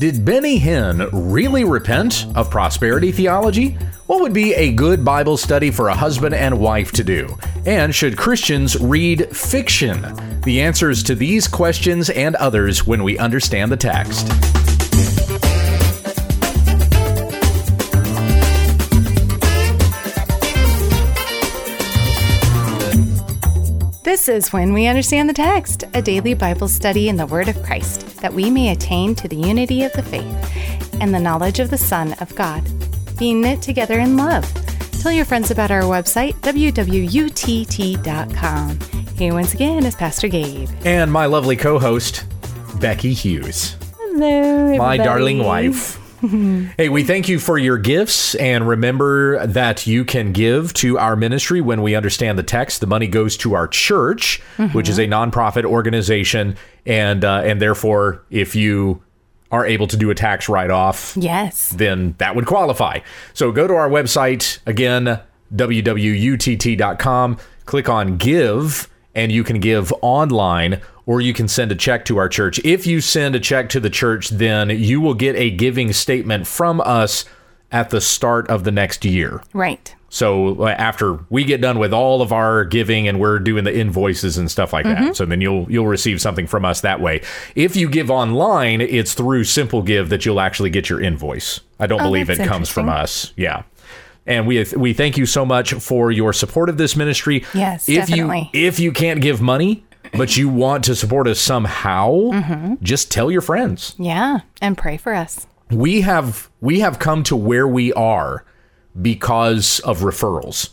Did Benny Hinn really repent of prosperity theology? What would be a good Bible study for a husband and wife to do? And should Christians read fiction? The answers to these questions and others when we understand the text. This is When We Understand the Text, a daily Bible study in the Word of Christ, that we may attain to the unity of the faith and the knowledge of the Son of God, being knit together in love. Tell your friends about our website, www.utt.com. Here once again is Pastor Gabe. And my lovely co-host, Becky Hughes. Hello, everybody. My darling wife. Hey, we thank you for your gifts, and remember that you can give to our ministry when we understand the text. The money goes to our church, which is a nonprofit organization, and therefore, if you are able to do a tax write-off, then that would qualify. So go to our website, again, www.utt.com, click on Give, and you can give online, or you can send a check to our church. If you send a check to the church, then you will get a giving statement from us at the start of the next year. Right. So after we get done with all of our giving and we're doing the invoices and stuff like that, so then you'll receive something from us that way. If you give online, it's through Simple Give that you'll actually get your invoice. I don't believe it comes from us. Yeah. And we thank you so much for your support of this ministry. Yes, definitely. If you can't give money, but you want to support us somehow, just tell your friends. Yeah, and pray for us. We have come to where we are because of referrals,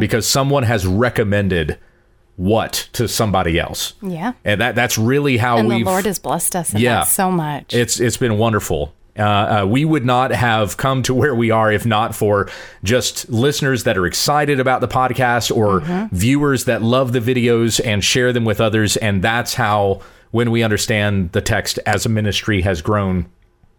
because someone has recommended what to somebody else. Yeah. And that's really how the Lord has blessed us in that so much. It's been wonderful. We would not have come to where we are if not for just listeners that are excited about the podcast or viewers that love the videos and share them with others. And that's how When We Understand the Text as a ministry has grown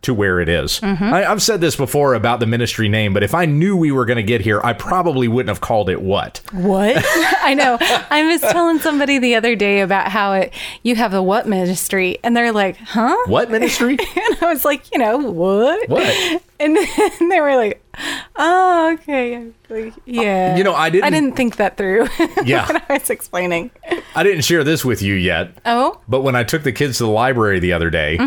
to where it is. I've said this before about the ministry name, but if I knew we were going to get here, I probably wouldn't have called it what? I know. I was telling somebody the other day about how you have a what ministry, and they're like, huh? What ministry? And I was like, what? What? And then they were like, oh, okay. Like, yeah. I didn't think that through when I was explaining. I didn't share this with you yet. Oh. But when I took the kids to the library the other day,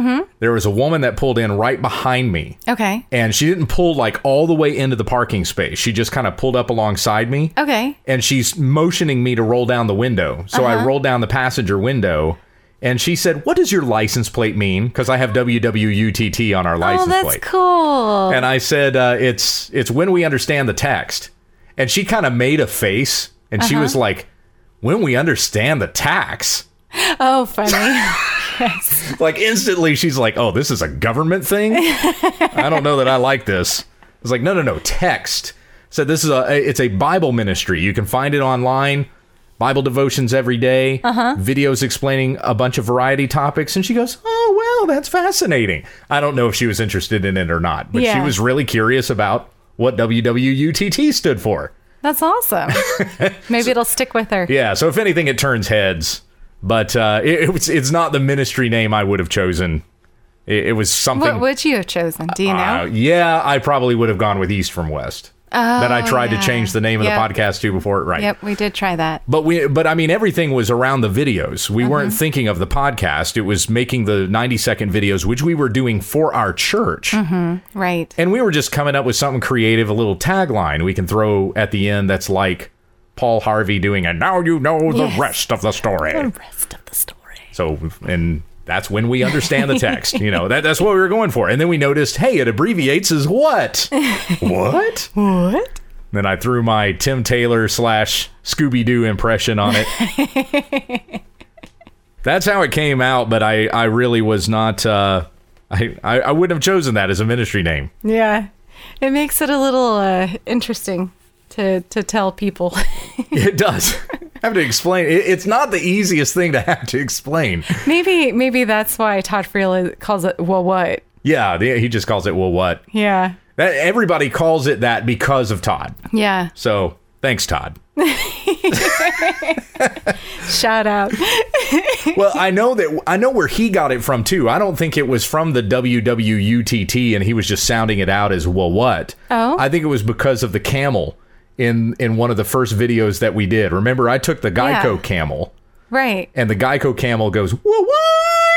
there was a woman that pulled in right behind me. Okay. And she didn't pull like all the way into the parking space. She just kind of pulled up alongside me. Okay. And she's motioning me to roll down the window. So I rolled down the passenger window. And she said, what does your license plate mean? Because I have WWUTT on our license plate. Oh, that's cool. And I said, it's When We Understand the Text. And she kind of made a face. And she was like, when we understand the tax. Oh, funny. Yes. Like instantly she's like, oh, this is a government thing? I don't know that I like this. I was like, no, text. So this is it's a Bible ministry. You can find it online. Bible devotions every day, videos explaining a bunch of variety topics. And she goes, oh, well, that's fascinating. I don't know if she was interested in it or not, but she was really curious about what WWUTT stood for. That's awesome. Maybe it'll stick with her. Yeah. So if anything, it turns heads. But it's not the ministry name I would have chosen. It was something. What would you have chosen? Do you know? Yeah, I probably would have gone with East from West. Oh, that I tried to change the name of the podcast to before it, right? Yep, we did try that. But I mean, everything was around the videos. We weren't thinking of the podcast. It was making the 90-second videos, which we were doing for our church. Right. And we were just coming up with something creative, a little tagline we can throw at the end that's like Paul Harvey doing, and now you know the rest of the story. The rest of the story. So, and that's When We Understand the Text. That's what we were going for. And then we noticed, hey, it abbreviates as what? What? What? Then I threw my Tim Taylor / Scooby-Doo impression on it. That's how it came out, but I really was not, I wouldn't have chosen that as a ministry name. Yeah. It makes it a little interesting to tell people. It does. I have to explain. It's not the easiest thing to have to explain. Maybe that's why Todd Freilich calls it, well, what? Yeah, he just calls it, well, what? Yeah. Everybody calls it that because of Todd. Yeah. So, thanks, Todd. Shout out. Well, I know where he got it from too. I don't think it was from the WWUTT and he was just sounding it out as, well, what? Oh. I think it was because of the camel in one of the first videos that we did. Remember, I took the Geico camel. Right. And the Geico camel goes, whoa, what?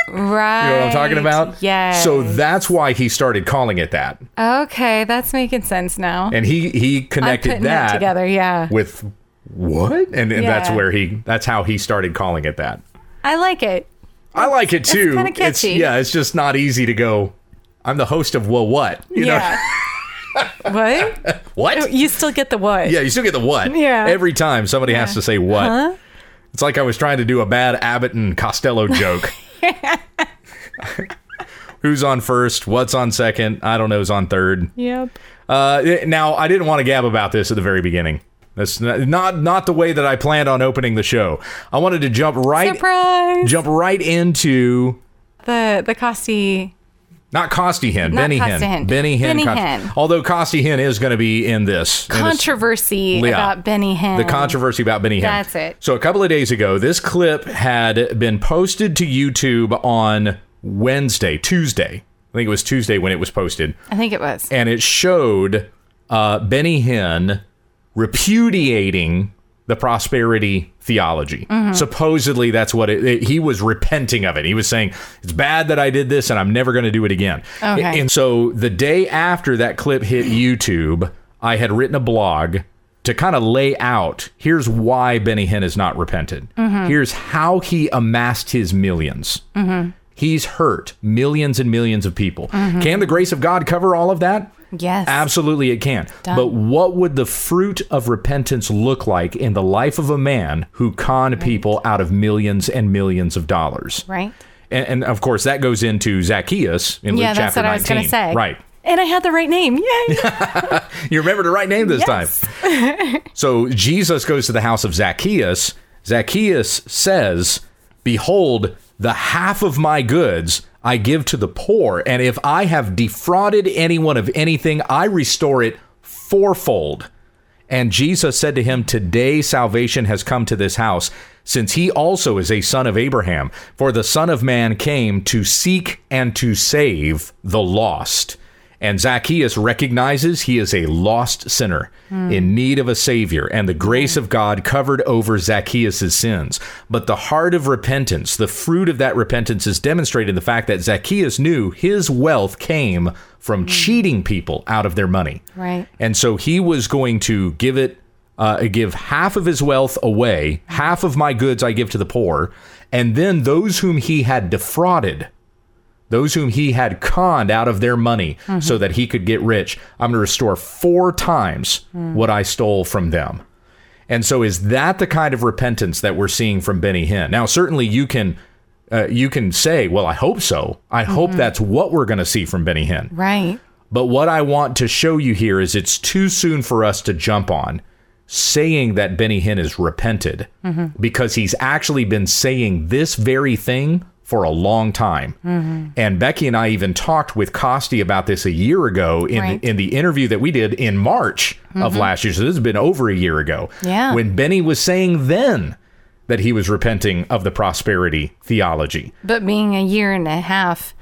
Right. You know what I'm talking about? Yeah. So that's why he started calling it that. Okay, that's making sense now. And he connected that together, yeah, with what? And yeah, that's how he started calling it that. I like it. I like it too. It's kind of catchy. It's just not easy to go, I'm the host of Well What? You know? What? What? You still get the what. Yeah, you still get the what. Yeah. Every time somebody has to say what. Huh? It's like I was trying to do a bad Abbott and Costello joke. Who's on first? What's on second? I don't know who's on third. Yep. Now, I didn't want to gab about this at the very beginning. That's not the way that I planned on opening the show. I wanted to jump right into the Costi. Not Costi Hinn. Benny Hinn. Benny Hinn. Although Costi Hinn is going to be in this controversy about Benny Hinn. The controversy about Benny Hinn. That's it. So a couple of days ago, this clip had been posted to YouTube on Tuesday. I think it was Tuesday when it was posted. I think it was. And it showed Benny Hinn repudiating the prosperity theology. Mm-hmm. Supposedly, that's what he was repenting of it. He was saying, it's bad that I did this and I'm never going to do it again. Okay. And so the day after that clip hit YouTube, I had written a blog to kind of lay out, here's why Benny Hinn has not repented. Mm-hmm. Here's how he amassed his millions. Mm-hmm. He's hurt millions and millions of people. Mm-hmm. Can the grace of God cover all of that? Yes. Absolutely, it can. Done. But what would the fruit of repentance look like in the life of a man who conned people out of millions and millions of dollars? Right. And of course, that goes into Zacchaeus in Luke chapter 19. Yeah, that's what I was going to say. Right. And I had the right name. Yay. You remembered the right name this time. So Jesus goes to the house of Zacchaeus. Zacchaeus says, behold, the half of my goods I give to the poor, and if I have defrauded anyone of anything, I restore it fourfold. And Jesus said to him, today salvation has come to this house, since he also is a son of Abraham. For the Son of Man came to seek and to save the lost. And Zacchaeus recognizes he is a lost sinner in need of a savior, and the grace of God covered over Zacchaeus' sins. But the heart of repentance, the fruit of that repentance, is demonstrated in the fact that Zacchaeus knew his wealth came from cheating people out of their money. Right. And so he was going to give half of his wealth away, half of my goods I give to the poor, and then those whom he had defrauded, those whom he had conned out of their money so that he could get rich, I'm going to restore four times what I stole from them. And so is that the kind of repentance that we're seeing from Benny Hinn? Now, certainly you can say, well, I hope so. I hope that's what we're going to see from Benny Hinn. Right. But what I want to show you here is it's too soon for us to jump on saying that Benny Hinn is repented because he's actually been saying this very thing for a long time. Mm-hmm. And Becky and I even talked with Costi about this a year ago in the interview that we did in March of last year. So this has been over a year ago. Yeah. When Benny was saying then that he was repenting of the prosperity theology. But being a year and a half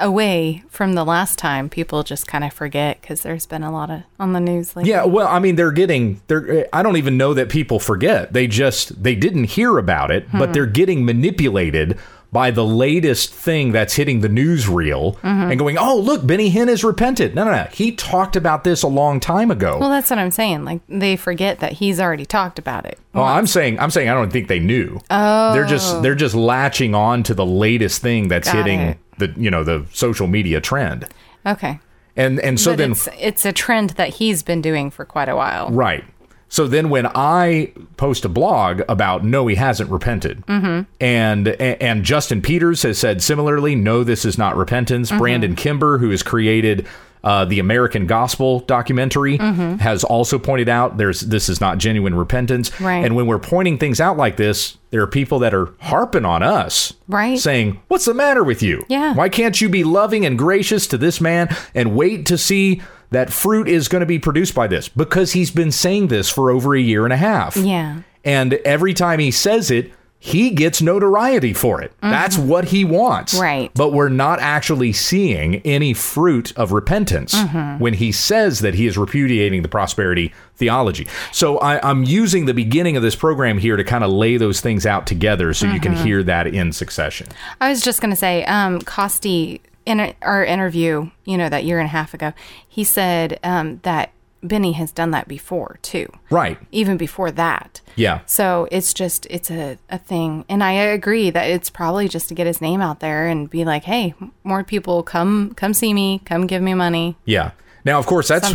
away from the last time, people just kind of forget because there's been a lot on the news lately. Yeah, well, I mean, I don't even know that people forget. They didn't hear about it, but they're getting manipulated by the latest thing that's hitting the newsreel and going, oh, look, Benny Hinn has repented. No. He talked about this a long time ago. Well, that's what I'm saying. Like, they forget that he's already talked about it. Well, I'm saying I don't think they knew. Oh. They're just latching on to the latest thing that's hitting the social media trend. Okay. And so then it's a trend that he's been doing for quite a while. Right. So then when I post a blog about, no, he hasn't repented, and Justin Peters has said similarly, no, this is not repentance. Brandon Kimber, who has created the American Gospel documentary, has also pointed out this is not genuine repentance. Right. And when we're pointing things out like this, there are people that are harping on us, right, saying, what's the matter with you? Yeah. Why can't you be loving and gracious to this man and wait to see that fruit is going to be produced by this? Because he's been saying this for over a year and a half. Yeah. And every time he says it, he gets notoriety for it. Mm-hmm. That's what he wants. Right. But we're not actually seeing any fruit of repentance mm-hmm. when he says that he is repudiating the prosperity theology. So I'm using the beginning of this program here to kind of lay those things out together so mm-hmm. you can hear that in succession. I was just going to say, Costi, in our interview, you know, that year and a half ago, he said that Benny has done that before, too. Right. Even before that. Yeah. So it's just, it's a thing. And I agree that it's probably just to get his name out there and be like, hey, more people, come see me, come give me money. Yeah. Now, of course, that's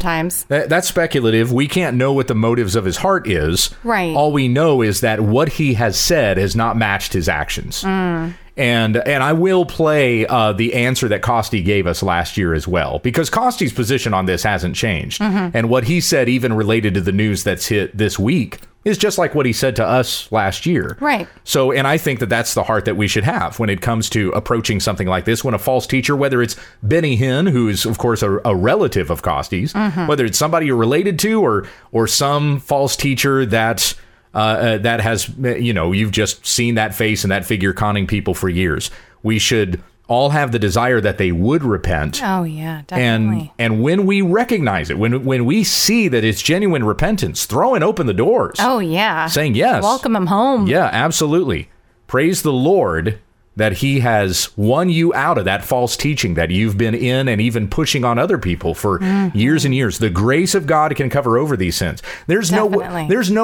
speculative. We can't know what the motives of his heart is. Right. All we know is that what he has said has not matched his actions. Mm. And I will play the answer that Costi gave us last year as well, because Costi's position on this hasn't changed. Mm-hmm. And what he said, even related to the news that's hit this week, is just like what he said to us last year. Right. So, and I think that that's the heart that we should have when it comes to approaching something like this. When a false teacher, whether it's Benny Hinn, who is, of course, a relative of Costi's, mm-hmm. whether it's somebody you're related to or some false teacher that's that has, you know, you've just seen that face and that figure conning people for years. We should all have the desire that they would repent. Oh, yeah, definitely. And when we recognize it, when we see that it's genuine repentance, throwing open the doors. Oh, yeah. Saying yes. Welcome them home. Yeah, absolutely. Praise the Lord that he has won you out of that false teaching that you've been in and even pushing on other people for mm-hmm. years and years. The grace of God can cover over these sins. There's no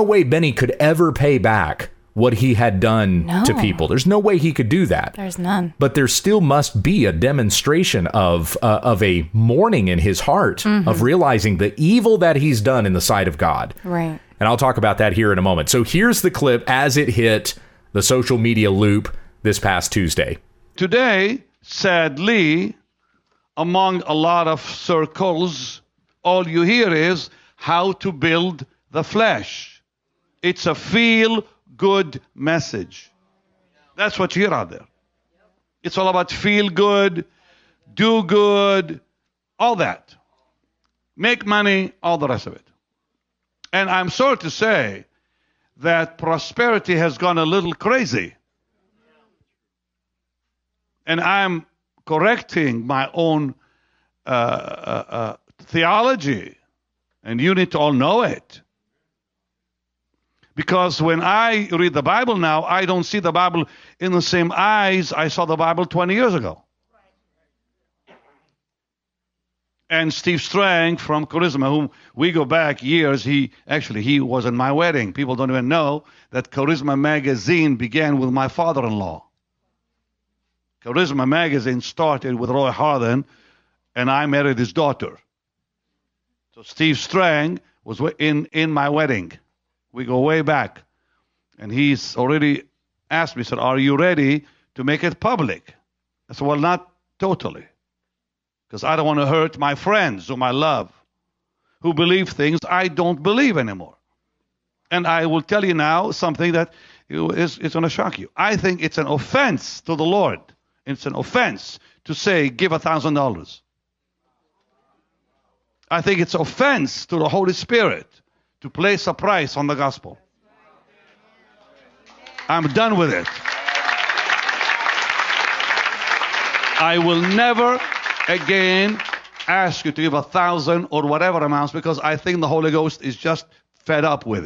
way Benny could ever pay back what he had done to people. There's no way he could do that. There's none. But there still must be a demonstration of a mourning in his heart, mm-hmm. of realizing the evil that he's done in the sight of God. Right. And I'll talk about that here in a moment. So here's the clip as it hit the social media loop this past Tuesday. Today, sadly, among a lot of circles, all you hear is how to build the flesh. It's a feel-good message. That's what you hear out there. It's all about feel good, do good, all that. Make money, all the rest of it. And I'm sorry to say that prosperity has gone a little crazy. And I'm correcting my own theology, and you need to all know it. Because when I read the Bible now, I don't see the Bible in the same eyes I saw the Bible 20 years ago. And Steve Strang from Charisma, whom we go back years, he was at my wedding. People don't even know that Charisma Magazine began with my father-in-law. Charisma Magazine started with Roy Harden, and I married his daughter. So Steve Strang was in my wedding. We go way back. And he's already asked me, said, are you ready to make it public? I said, well, not totally, because I don't want to hurt my friends whom I love, who believe things I don't believe anymore. And I will tell you now something that is going to shock you. I think it's an offense to the Lord. It's an offense to say, give $1,000. I think it's offense to the Holy Spirit to place a price on the gospel. I'm done with it. I will never again ask you to give $1,000 or whatever amounts, because I think the Holy Ghost is just fed up with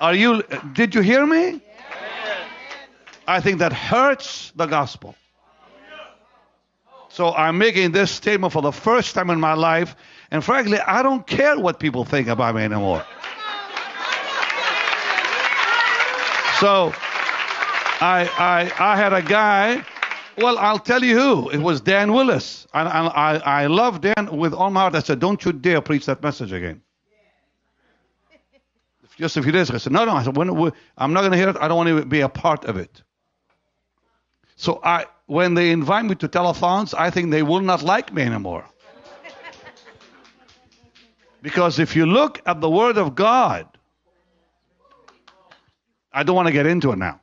it. Did you hear me? I think that hurts the gospel. So I'm making this statement for the first time in my life. And frankly, I don't care what people think about me anymore. So I had a guy, well, I'll tell you who. It was Dan Willis. And I love Dan with all my heart. I said, don't you dare preach that message again. Just a few days ago, I said, no. I said, I'm not going to hear it. I don't want to be a part of it. So when they invite me to telethons, I think they will not like me anymore. Because if you look at the Word of God, I don't want to get into it now.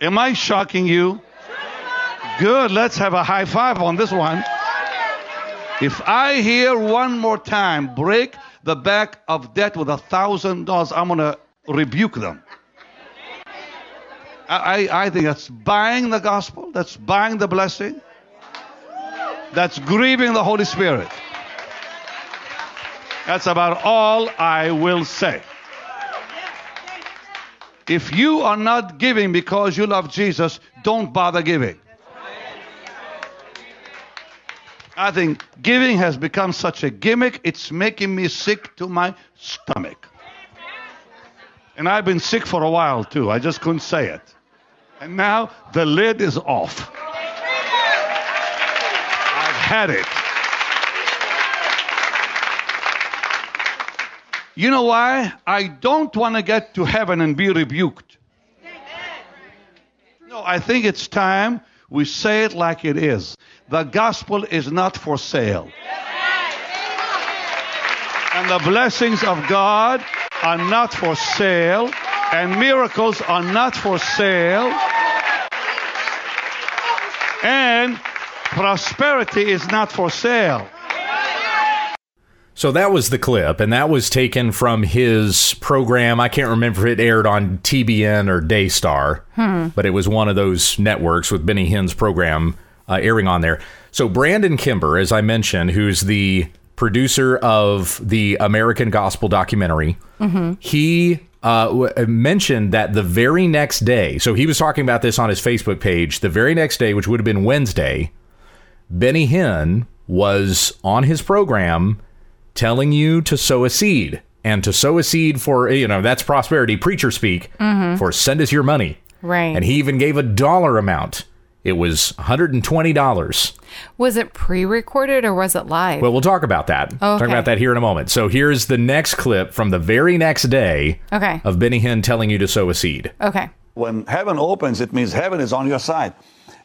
Am I shocking you? Good. Let's have a high five on this one. If I hear one more time, break the back of debt with $1,000, I'm going to rebuke them. I think that's buying the gospel. That's buying the blessing. That's grieving the Holy Spirit. That's about all I will say. If you are not giving because you love Jesus, don't bother giving. I think giving has become such a gimmick, it's making me sick to my stomach. And I've been sick for a while too. I just couldn't say it. And now the lid is off. I've had it. You know why? I don't want to get to heaven and be rebuked. No, I think it's time we say it like it is. The gospel is not for sale. And the blessings of God are not for sale. And miracles are not for sale. And prosperity is not for sale. So that was the clip, and that was taken from his program. I can't remember if it aired on TBN or Daystar, but it was one of those networks with Benny Hinn's program airing on there. So Brandon Kimber, as I mentioned, who's the producer of the American Gospel documentary, he mentioned that the very next day, so he was talking about this on his Facebook page, the very next day, which would have been Wednesday, Benny Hinn was on his program telling you to sow a seed, and to sow a seed for, you know, that's prosperity preacher speak, for send us your money. Right. And he even gave a dollar amount. It was $120. Was it pre-recorded or was it live? Well, we'll talk about that. Okay. Talk about that here in a moment. So here's the next clip from the very next day of Benny Hinn telling you to sow a seed. Okay. When heaven opens, it means heaven is on your side.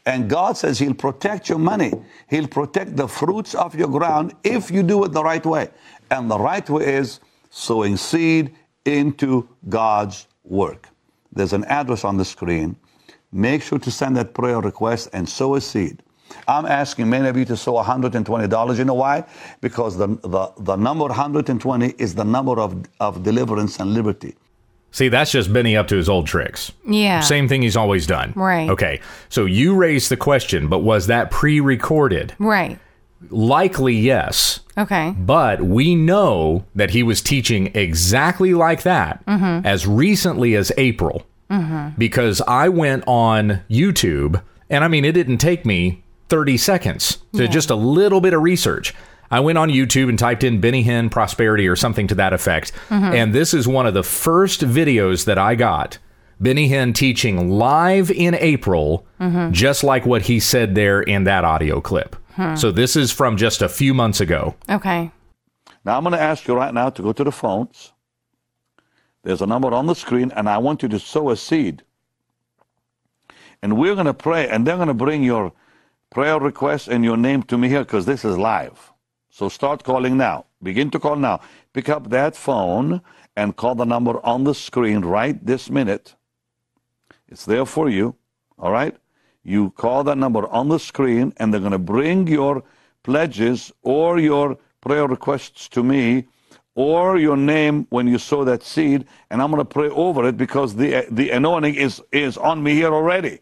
And God says he'll protect your money. He'll protect the fruits of your ground if you do it the right way. And the right way is sowing seed into God's work. There's an address on the screen. Make sure to send that prayer request and sow a seed. I'm asking many of you to sow $120. You know why? Because the number 120 is the number of deliverance and liberty. See, that's just Benny up to his old tricks. Yeah. Same thing he's always done. Right. Okay. So you raised the question, but was that pre-recorded? Right. Likely, yes. Okay. But we know that he was teaching exactly like that as recently as April, because I went on YouTube, and I mean, it didn't take me 30 seconds to just a little bit of research. I went on YouTube and typed in Benny Hinn prosperity or something to that effect. And this is one of the first videos that I got. Benny Hinn teaching live in April, just like what he said there in that audio clip. So this is from just a few months ago. Okay. Now I'm going to ask you right now to go to the phones. There's a number on the screen, and I want you to sow a seed. And we're going to pray, and they're going to bring your prayer request and your name to me here because this is live. So start calling now. Begin to call now. Pick up that phone and call the number on the screen right this minute. It's there for you. All right? You call that number on the screen, and they're going to bring your pledges or your prayer requests to me or your name when you sow that seed, and I'm going to pray over it because the anointing is on me here already.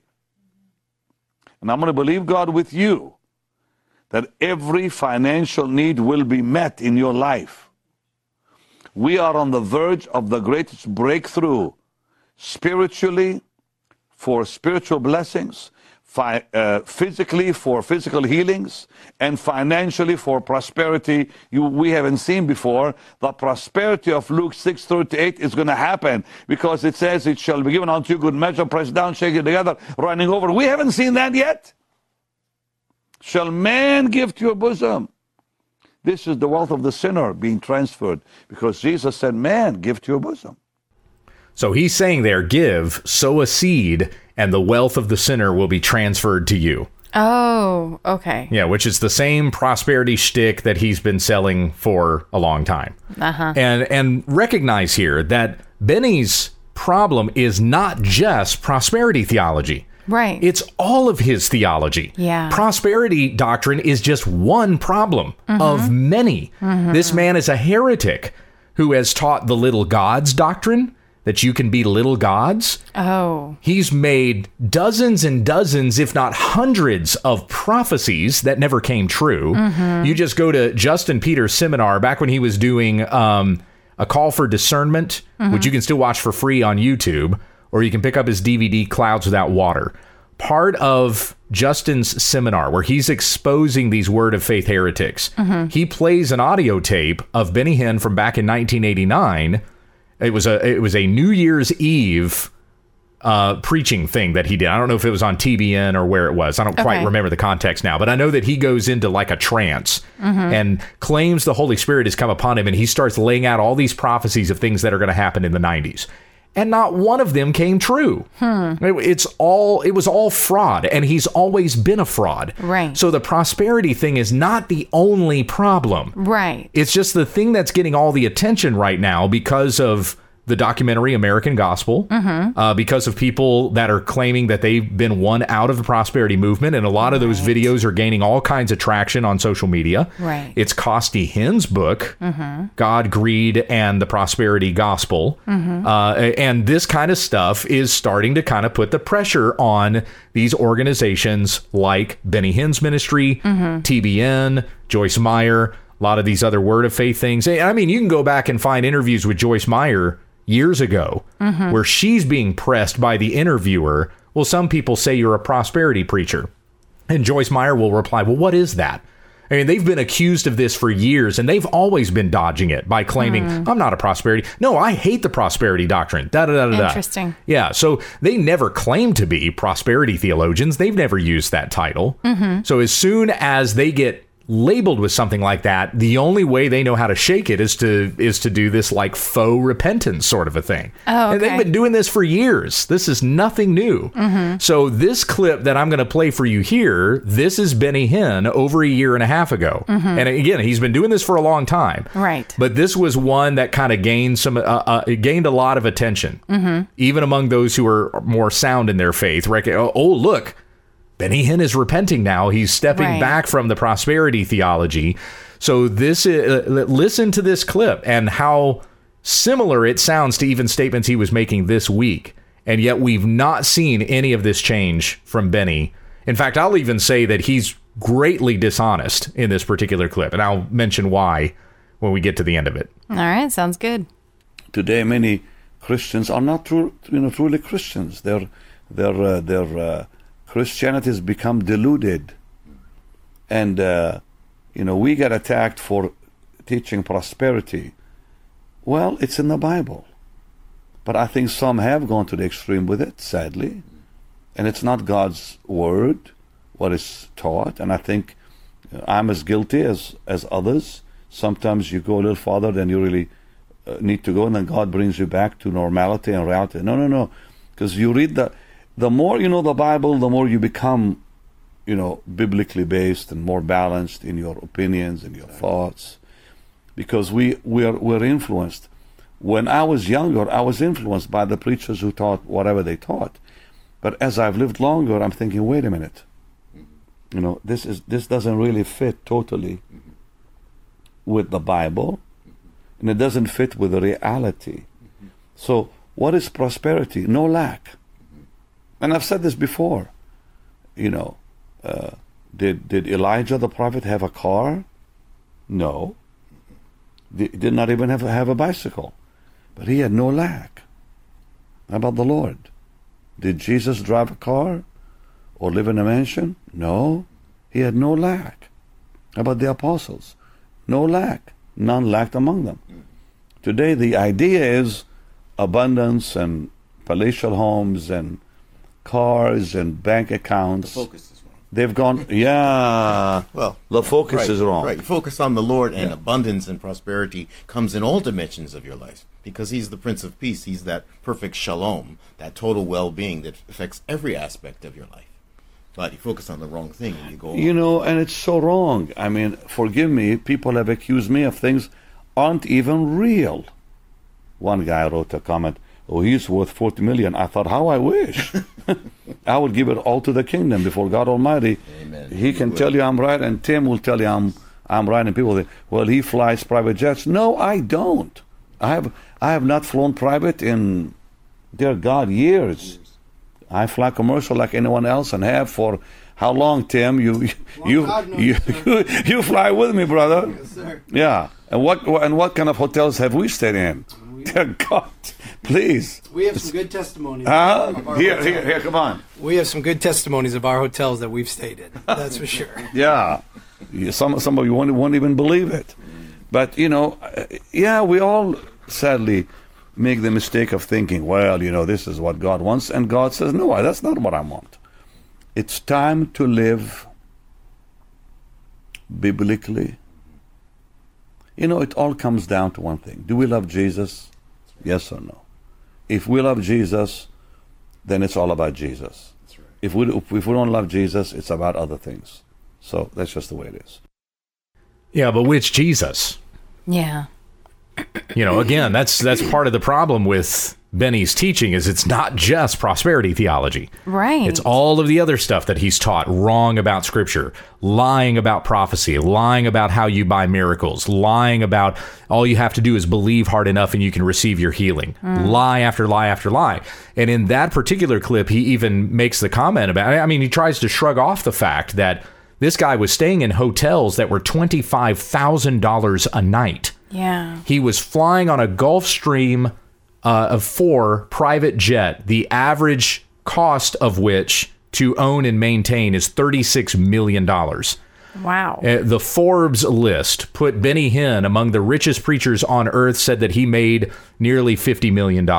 And I'm going to believe God with you that every financial need will be met in your life. We are on the verge of the greatest breakthrough spiritually for spiritual blessings, physically for physical healings, and financially for prosperity we haven't seen before. The prosperity of Luke 6:38 is going to happen because it says it shall be given unto you good measure, pressed down, shaken together, running over. We haven't seen that yet. Shall man give to your bosom? This is the wealth of the sinner being transferred because Jesus said, man, give to your bosom. So he's saying there, give, sow a seed, and the wealth of the sinner will be transferred to you. Oh, okay. Yeah, which is the same prosperity shtick that he's been selling for a long time. And recognize here that Benny's problem is not just prosperity theology. Right. It's all of his theology. Yeah. Prosperity doctrine is just one problem of many. This man is a heretic. who has taught the little gods doctrine, that you can be little gods. Oh. He's made dozens and dozens, if not hundreds, of prophecies that never came true. Mm-hmm. You just go to Justin Peters' seminar back when he was doing A Call for Discernment, mm-hmm. which you can still watch for free on YouTube, or you can pick up his DVD, Clouds Without Water. Part of Justin's seminar, where he's exposing these word of faith heretics, mm-hmm. he plays an audio tape of Benny Hinn from back in 1989. It was a New Year's Eve preaching thing that he did. I don't know if it was on TBN or where it was. I don't quite remember the context now, but I know that he goes into like a trance mm-hmm. and claims the Holy Spirit has come upon him, and he starts laying out all these prophecies of things that are going to happen in the 90s. And not one of them came true. It was all fraud, and he's always been a fraud. Right. So the prosperity thing is not the only problem. Right. It's just the thing that's getting all the attention right now because of the documentary American Gospel, mm-hmm. Because of people that are claiming that they've been won out of the prosperity movement. And a lot of those videos are gaining all kinds of traction on social media. Right. It's Costi Hinn's book, mm-hmm. God, Greed, and the Prosperity Gospel. Mm-hmm. And this kind of stuff is starting to kind of put the pressure on these organizations like Benny Hinn's ministry, mm-hmm. TBN, Joyce Meyer, a lot of these other word of faith things. I mean, you can go back and find interviews with Joyce Meyer years ago, mm-hmm. where she's being pressed by the interviewer. Well, some people say you're a prosperity preacher. And Joyce Meyer will reply, well, what is that? I mean, they've been accused of this for years, and they've always been dodging it by claiming, I'm not a prosperity. No, I hate the prosperity doctrine. Interesting. Yeah. So they never claim to be prosperity theologians. They've never used that title. Mm-hmm. So as soon as they get labeled with something like that, the only way they know how to shake it is to do this like faux repentance sort of a thing. Oh, okay. And they've been doing this for years. This is nothing new. Mm-hmm. So this clip that I'm going to play for you here, this is Benny Hinn over a year and a half ago. Mm-hmm. And again, he's been doing this for a long time. Right. But this was one that kind of gained a lot of attention, mm-hmm. even among those who are more sound in their faith. Look. Benny Hinn is repenting now. He's stepping back from the prosperity theology. So this is, listen to this clip and how similar it sounds to even statements he was making this week. And yet we've not seen any of this change from Benny. In fact, I'll even say that he's greatly dishonest in this particular clip. And I'll mention why when we get to the end of it. All right. Sounds good. Today, many Christians are not truly Christians. They're Christianity has become deluded, and we got attacked for teaching prosperity. Well, it's in the Bible, but I think some have gone to the extreme with it, sadly, and it's not God's word, what is taught. And I think I'm as guilty as others. Sometimes you go a little farther than you really need to go, and then God brings you back to normality and reality. No, because you read the more you know the Bible, the more you become, biblically based and more balanced in your opinions and your thoughts, because we're influenced. When I was younger, I was influenced by the preachers who taught whatever they taught. But as I've lived longer, I'm thinking, wait a minute, this doesn't really fit totally with the Bible, and it doesn't fit with the reality. So what is prosperity? No lack. And I've said this before, did Elijah the prophet have a car? No. He did not even have a bicycle. But he had no lack. How about the Lord? Did Jesus drive a car or live in a mansion? No. He had no lack. How about the apostles? No lack. None lacked among them. Today, the idea is abundance and palatial homes and cars and bank accounts. The focus is wrong. They've gone, well, the focus is wrong. Right. Focus on the Lord, and abundance and prosperity comes in all dimensions of your life, because he's the Prince of Peace. He's that perfect shalom, that total well-being that affects every aspect of your life. But you focus on the wrong thing and you go on. And it's so wrong. I mean, forgive me, people have accused me of things aren't even real. One guy wrote a comment, "Oh, he's worth $40 million. I thought, how I wish. I would give it all to the kingdom before God Almighty. Amen. He can tell you I'm right, and Tim will tell you I'm right. And people say, well, he flies private jets. No, I don't. I have not flown private in, dear God, years. I fly commercial like anyone else, and have for how long, Tim? You fly with me, brother. Yes, sir. Yeah. And what kind of hotels have we stayed in? Dear God, please. We have some good testimonies. Here, come on. We have some good testimonies of our hotels that we've stayed in. That's for sure. Yeah. Some of you won't even believe it. But, we all sadly make the mistake of thinking, this is what God wants. And God says, no, that's not what I want. It's time to live biblically. It all comes down to one thing. Do we love Jesus? Yes or no? If we love Jesus, then it's all about Jesus. That's right. If we don't love Jesus, it's about other things. So that's just the way it is. Yeah, but which Jesus? Yeah. Again, that's part of the problem with Benny's teaching is it's not just prosperity theology. Right. It's all of the other stuff that he's taught wrong about Scripture, lying about prophecy, lying about how you buy miracles, lying about all you have to do is believe hard enough and you can receive your healing. Lie after lie after lie. And in that particular clip, he even makes the comment about, he tries to shrug off the fact that this guy was staying in hotels that were $25,000 a night. Yeah. He was flying on a Gulfstream of 4 private jet, the average cost of which to own and maintain is $36 million. Wow. The Forbes list put Benny Hinn among the richest preachers on earth, said that he made nearly $50 million.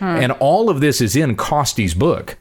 And all of this is in Costi's book.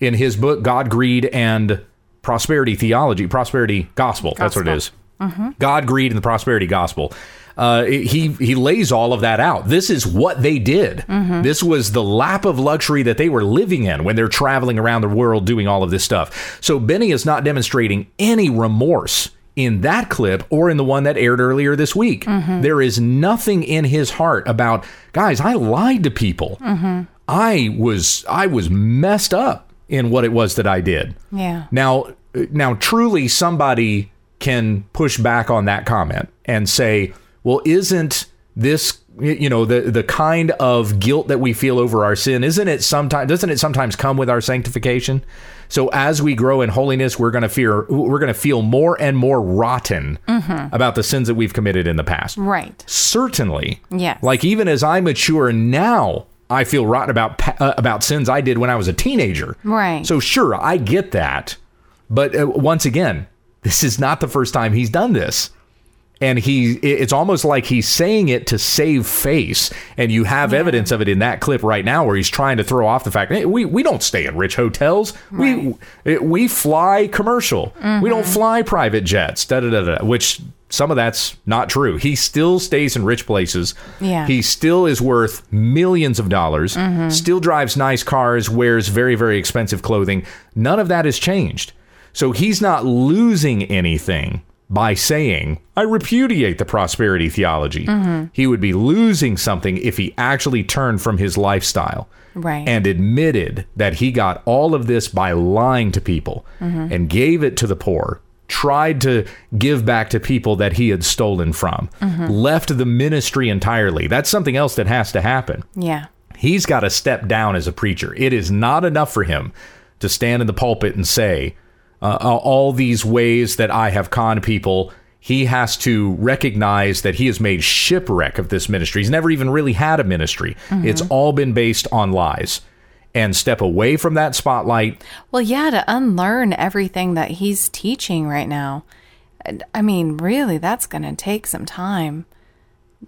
In his book, God, Greed, and Prosperity Theology, Prosperity Gospel. That's what it is. Mm-hmm. God, Greed, and the Prosperity Gospel. He lays all of that out. This is what they did. Mm-hmm. This was the lap of luxury that they were living in when they're traveling around the world doing all of this stuff. So Benny is not demonstrating any remorse in that clip or in the one that aired earlier this week. Mm-hmm. There is nothing in his heart about, guys, I lied to people. Mm-hmm. I was messed up in what it was that I did. Yeah. Now, truly, somebody can push back on that comment and say, well, isn't this, the kind of guilt that we feel over our sin, doesn't it sometimes come with our sanctification? So as we grow in holiness, we're going to feel more and more rotten about the sins that we've committed in the past. Right. Certainly. Yes. Like even as I mature now, I feel rotten about sins I did when I was a teenager. Right. So sure, I get that. But once again, this is not the first time he's done this. And it's almost like he's saying it to save face. And you have evidence of it in that clip right now where he's trying to throw off the fact, hey, we don't stay in rich hotels. Right. We fly commercial. Mm-hmm. We don't fly private jets, which some of that's not true. He still stays in rich places. Yeah. He still is worth millions of dollars, still drives nice cars, wears very, very expensive clothing. None of that has changed. So he's not losing anything by saying, I repudiate the prosperity theology. Mm-hmm. He would be losing something if he actually turned from his lifestyle and admitted that he got all of this by lying to people and gave it to the poor, tried to give back to people that he had stolen from, left the ministry entirely. That's something else that has to happen. Yeah, he's got to step down as a preacher. It is not enough for him to stand in the pulpit and say, all these ways that I have conned people. He has to recognize that he has made shipwreck of this ministry. He's never even really had a ministry. Mm-hmm. It's all been based on lies. And step away from that spotlight. Well, yeah, to unlearn everything that he's teaching right now. I mean, really, that's going to take some time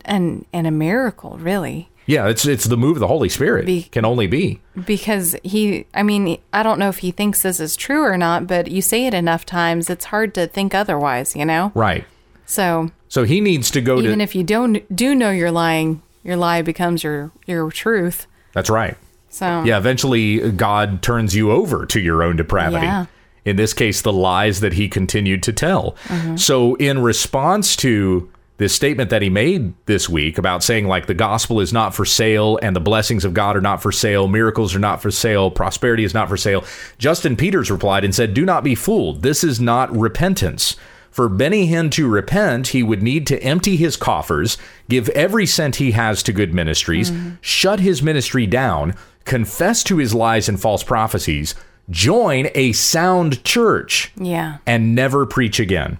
and a miracle, really. Yeah, it's the move of the Holy Spirit. Can only be. Because I don't know if he thinks this is true or not, but you say it enough times, it's hard to think otherwise, Right. So he needs to go to... Even if you don't know you're lying, your lie becomes your truth. That's right. So... Yeah, eventually God turns you over to your own depravity. Yeah. In this case, the lies that he continued to tell. Mm-hmm. So in response to... this statement that he made this week about saying, like, the gospel is not for sale and the blessings of God are not for sale. Miracles are not for sale. Prosperity is not for sale. Justin Peters replied and said, do not be fooled. This is not repentance. For Benny Hinn to repent, he would need to empty his coffers, give every cent he has to good ministries, shut his ministry down, confess to his lies and false prophecies, join a sound church, and never preach again.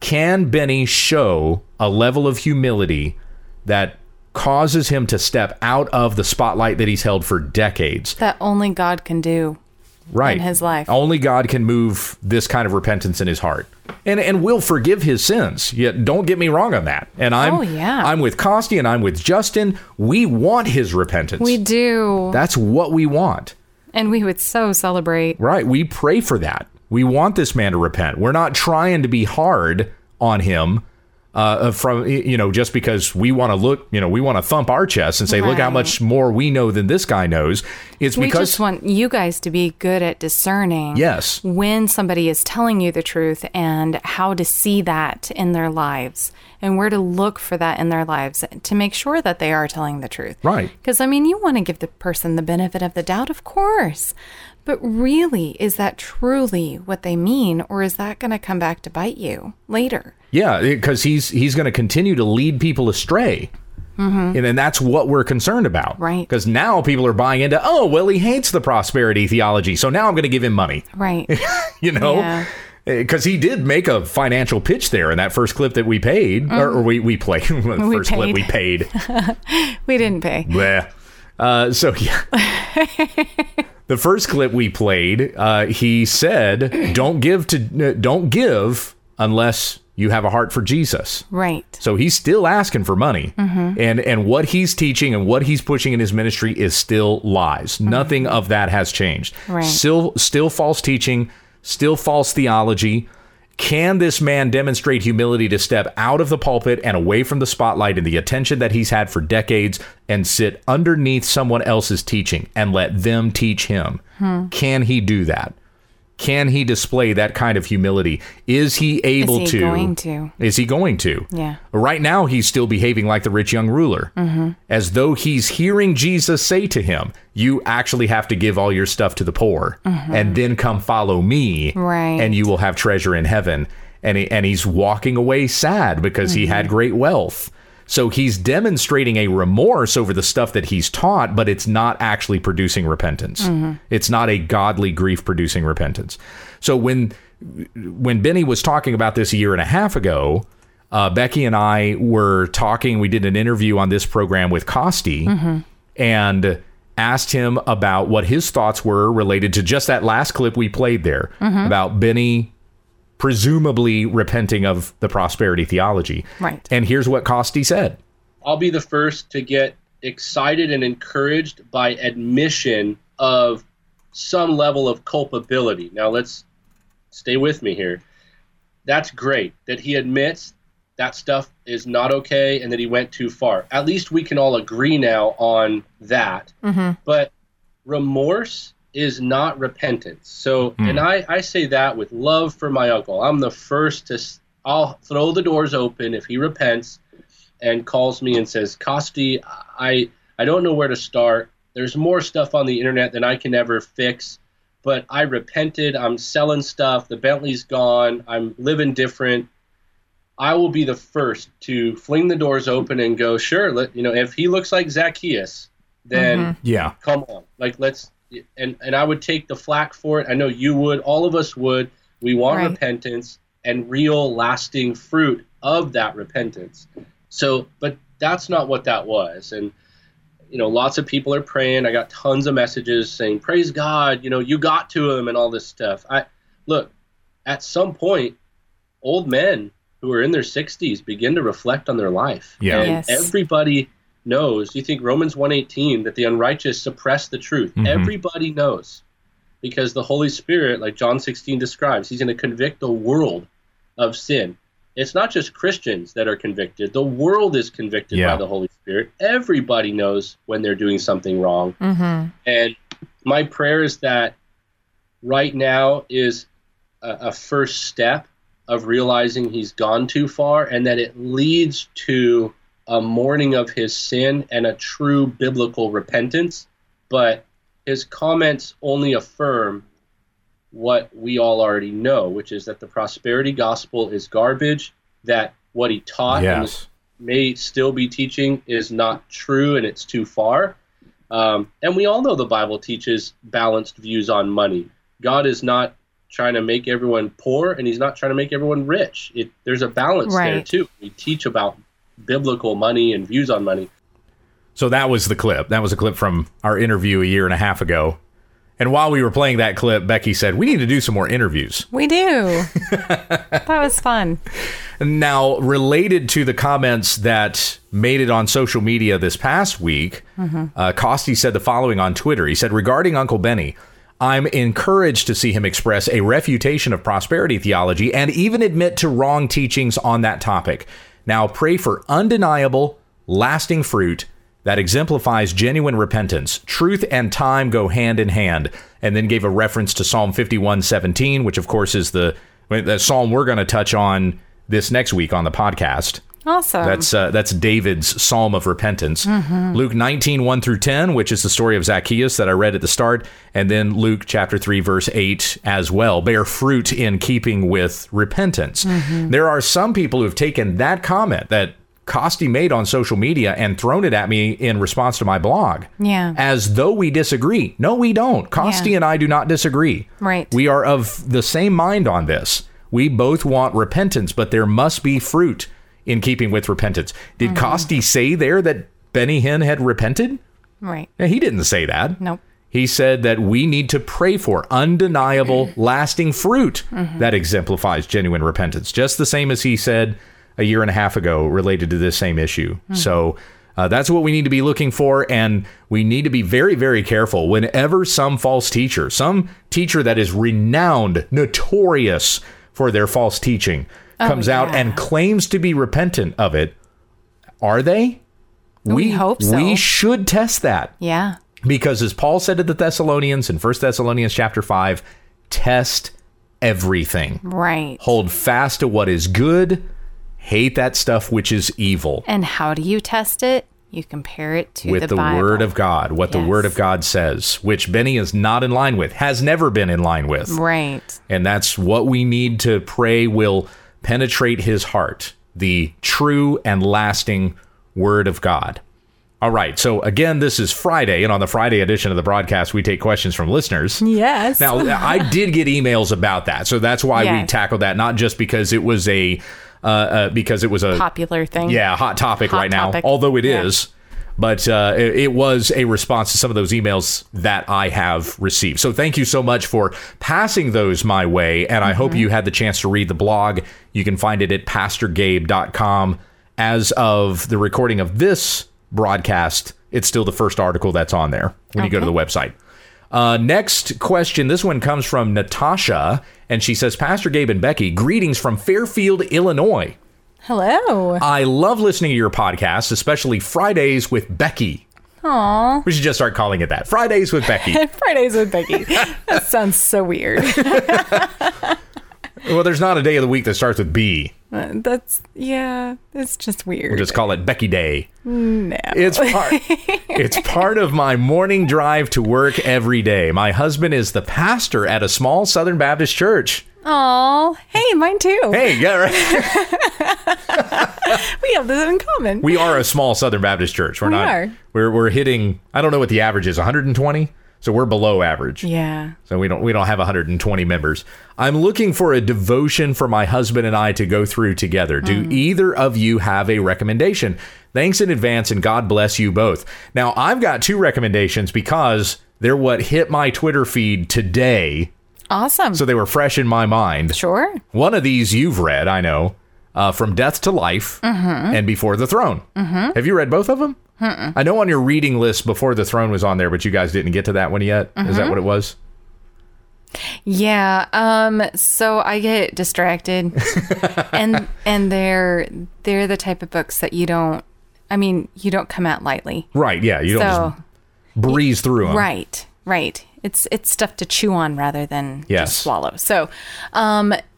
Can Benny show a level of humility that causes him to step out of the spotlight that he's held for decades? That only God can do. Right. In his life. Only God can move this kind of repentance in his heart. And will forgive his sins. Yet don't get me wrong on that. And I'm with Costi and I'm with Justin. We want his repentance. We do. That's what we want. And we would so celebrate. Right. We pray for that. We want this man to repent. We're not trying to be hard on him just because we want to look, we want to thump our chest and say, Look how much more we know than this guy knows. We just want you guys to be good at discerning. Yes. When somebody is telling you the truth and how to see that in their lives and where to look for that in their lives to make sure that they are telling the truth. Right. Because, you want to give the person the benefit of the doubt, of course. But really, is that truly what they mean, or is that going to come back to bite you later? Yeah, because he's going to continue to lead people astray. Mm-hmm. And then that's what we're concerned about. Right. Because now people are buying into, he hates the prosperity theology, so now I'm going to give him money. Right. Because he did make a financial pitch there in that first clip that we paid, or we played. First clip we paid. We didn't pay. Yeah. The first clip we played, he said, "Don't give unless you have a heart for Jesus." Right. So he's still asking for money, and what he's teaching and what he's pushing in his ministry is still lies. Mm-hmm. Nothing of that has changed. Right. Still false teaching, still false theology. Can this man demonstrate humility to step out of the pulpit and away from the spotlight and the attention that he's had for decades and sit underneath someone else's teaching and let them teach him? Can he do that? Can he display that kind of humility? Is he able to? Is he going to? Yeah. Right now, he's still behaving like the rich young ruler, as though he's hearing Jesus say to him, you actually have to give all your stuff to the poor and then come follow me. Right. And you will have treasure in heaven. And he's walking away sad because he had great wealth. So he's demonstrating a remorse over the stuff that he's taught, but it's not actually producing repentance. It's not a godly grief producing repentance. So when Benny was talking about this a year and a half ago, Becky and I were talking. We did an interview on this program with Costi and asked him about what his thoughts were related to just that last clip we played there about Benny presumably repenting of the prosperity theology. Right. And here's what Costi said. I'll be the first to get excited and encouraged by admission of some level of culpability. Now let's stay with me here. That's great that he admits that stuff is not okay and that he went too far. At least we can all agree now on that. But remorse is not repentance. So, and I say that with love for my uncle. I'm the first to, I'll throw the doors open if he repents and calls me and says, Costi, I don't know where to start. There's more stuff on the internet than I can ever fix, but I repented. I'm selling stuff. The Bentley's gone. I'm living different. I will be the first to fling the doors open and go, sure. If he looks like Zacchaeus, then come on, let's, And I would take the flack for it. I know you would. All of us would. We want repentance and real lasting fruit of that repentance. So, but that's not what that was. And, lots of people are praying. I got tons of messages saying, praise God, you got to him and all this stuff. Look, at some point, old men who are in their 60s begin to reflect on their life. Yeah. And everybody knows. You think Romans 1:18 that the unrighteous suppress the truth. Everybody knows, because the Holy Spirit, like John 16 describes, he's going to convict the world of sin. It's not just Christians that are convicted. The world is convicted by the Holy Spirit. Everybody knows when they're doing something wrong. And my prayer is that right now is a first step of realizing he's gone too far, and that it leads to a mourning of his sin and a true biblical repentance. But his comments only affirm what we all already know, which is that the prosperity gospel is garbage, that what he taught and may still be teaching is not true and it's too far. And we all know the Bible teaches balanced views on money. God is not trying to make everyone poor, and he's not trying to make everyone rich. There's a balance there, too. We teach about biblical money and views on money. So that was the clip. That was a clip from our interview a year and a half ago. And while we were playing that clip, Becky said, we need to do some more interviews. We do. That was fun. Now, related to the comments that made it on social media this past week, Costi said the following on Twitter. He said, regarding Uncle Benny, I'm encouraged to see him express a refutation of prosperity theology and even admit to wrong teachings on that topic. Now pray for undeniable, lasting fruit that exemplifies genuine repentance. Truth and time go hand in hand. And then gave a reference to Psalm 51:17, which, of course, is the psalm we're going to touch on this next week on the podcast. Awesome. That's David's Psalm of Repentance. Luke 19:1-10, which is the story of Zacchaeus that I read at the start. And then Luke chapter 3, verse 8 as well. Bear fruit in keeping with repentance. There are some people who have taken that comment that Costi made on social media and thrown it at me in response to my blog. Yeah. As though we disagree. No, we don't. Costi and I do not disagree. Right. We are of the same mind on this. We both want repentance, but there must be fruit in keeping with repentance. Did Costi say there that Benny Hinn had repented? Right. No, he didn't say that. Nope. He said that we need to pray for undeniable, lasting fruit that exemplifies genuine repentance. Just the same as he said a year and a half ago related to this same issue. So that's what we need to be looking for. And we need to be very, very careful whenever some false teacher, some teacher that is renowned, notorious for their false teaching, comes out and claims to be repentant of it. Are they? We hope so. We should test that. Yeah. Because as Paul said to the Thessalonians in 1 Thessalonians chapter 5, test everything. Right. Hold fast to what is good. Hate that stuff which is evil. And how do you test it? You compare it to the Bible. With the Word of God, what the Word of God says, which Benny is not in line with, has never been in line with. Right. And that's what we need to pray will penetrate his heart, the true and lasting Word of God. All right. So again, this is Friday, and on the Friday edition of the broadcast, we take questions from listeners. Yes. Now, I did get emails about that, so that's why we tackled that, not just because it was a popular thing. Yeah, hot topic right now, although it is. But it was a response to some of those emails that I have received. So thank you so much for passing those my way. And I hope you had the chance to read the blog. You can find it at pastorgabe.com. As of the recording of this broadcast, it's still the first article that's on there when you go to the website. Next question. This one comes from Natasha, and she says, Pastor Gabe and Becky, greetings from Fairfield, Illinois. Hello. I love listening to your podcast, especially Fridays with Becky. Aww. We should just start calling it that. Fridays with Becky. Fridays with Becky. That sounds so weird. Well, there's not a day of the week that starts with B. It's just weird. We'll just call it Becky Day. No. It's part of my morning drive to work every day. My husband is the pastor at a small Southern Baptist church. Aw, hey, mine too. Hey, yeah, right. We have this in common. We are a small Southern Baptist church. We're hitting, I don't know what the average is, 120? So we're below average. Yeah. So we don't have 120 members. I'm looking for a devotion for my husband and I to go through together. Do either of you have a recommendation? Thanks in advance, and God bless you both. Now, I've got two recommendations because they're what hit my Twitter feed today. Awesome. So they were fresh in my mind. Sure. One of these you've read, I know, From Death to Life and Before the Throne. Have you read both of them? I know on your reading list, Before the Throne was on there, but you guys didn't get to that one yet. Is that what it was? Yeah. So I get distracted, and they're the type of books that you don't come at lightly. Right. Yeah. You don't just breeze through them. Right. Right. It's stuff to chew on rather than just swallow. So,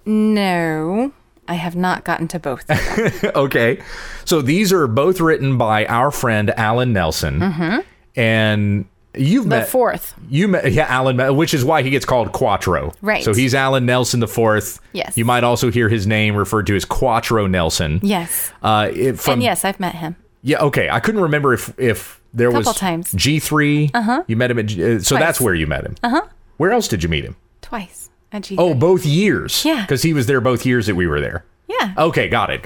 no. I have not gotten to both of them. Okay. So these are both written by our friend Alan Nelson. And You've met the fourth. You met, yeah, Alan, which is why he gets called Quattro. Right. So he's Alan Nelson the fourth. Yes. You might also hear his name referred to as Quattro Nelson. Yes. And yes, I've met him. Yeah. Okay. I couldn't remember if there was a couple times. G3. Uh huh. You met him at so twice. That's where you met him. Uh huh. Where else did you meet him? Twice at G3. Oh, both years. Yeah. Because he was there both years that we were there. Yeah. Okay. Got it.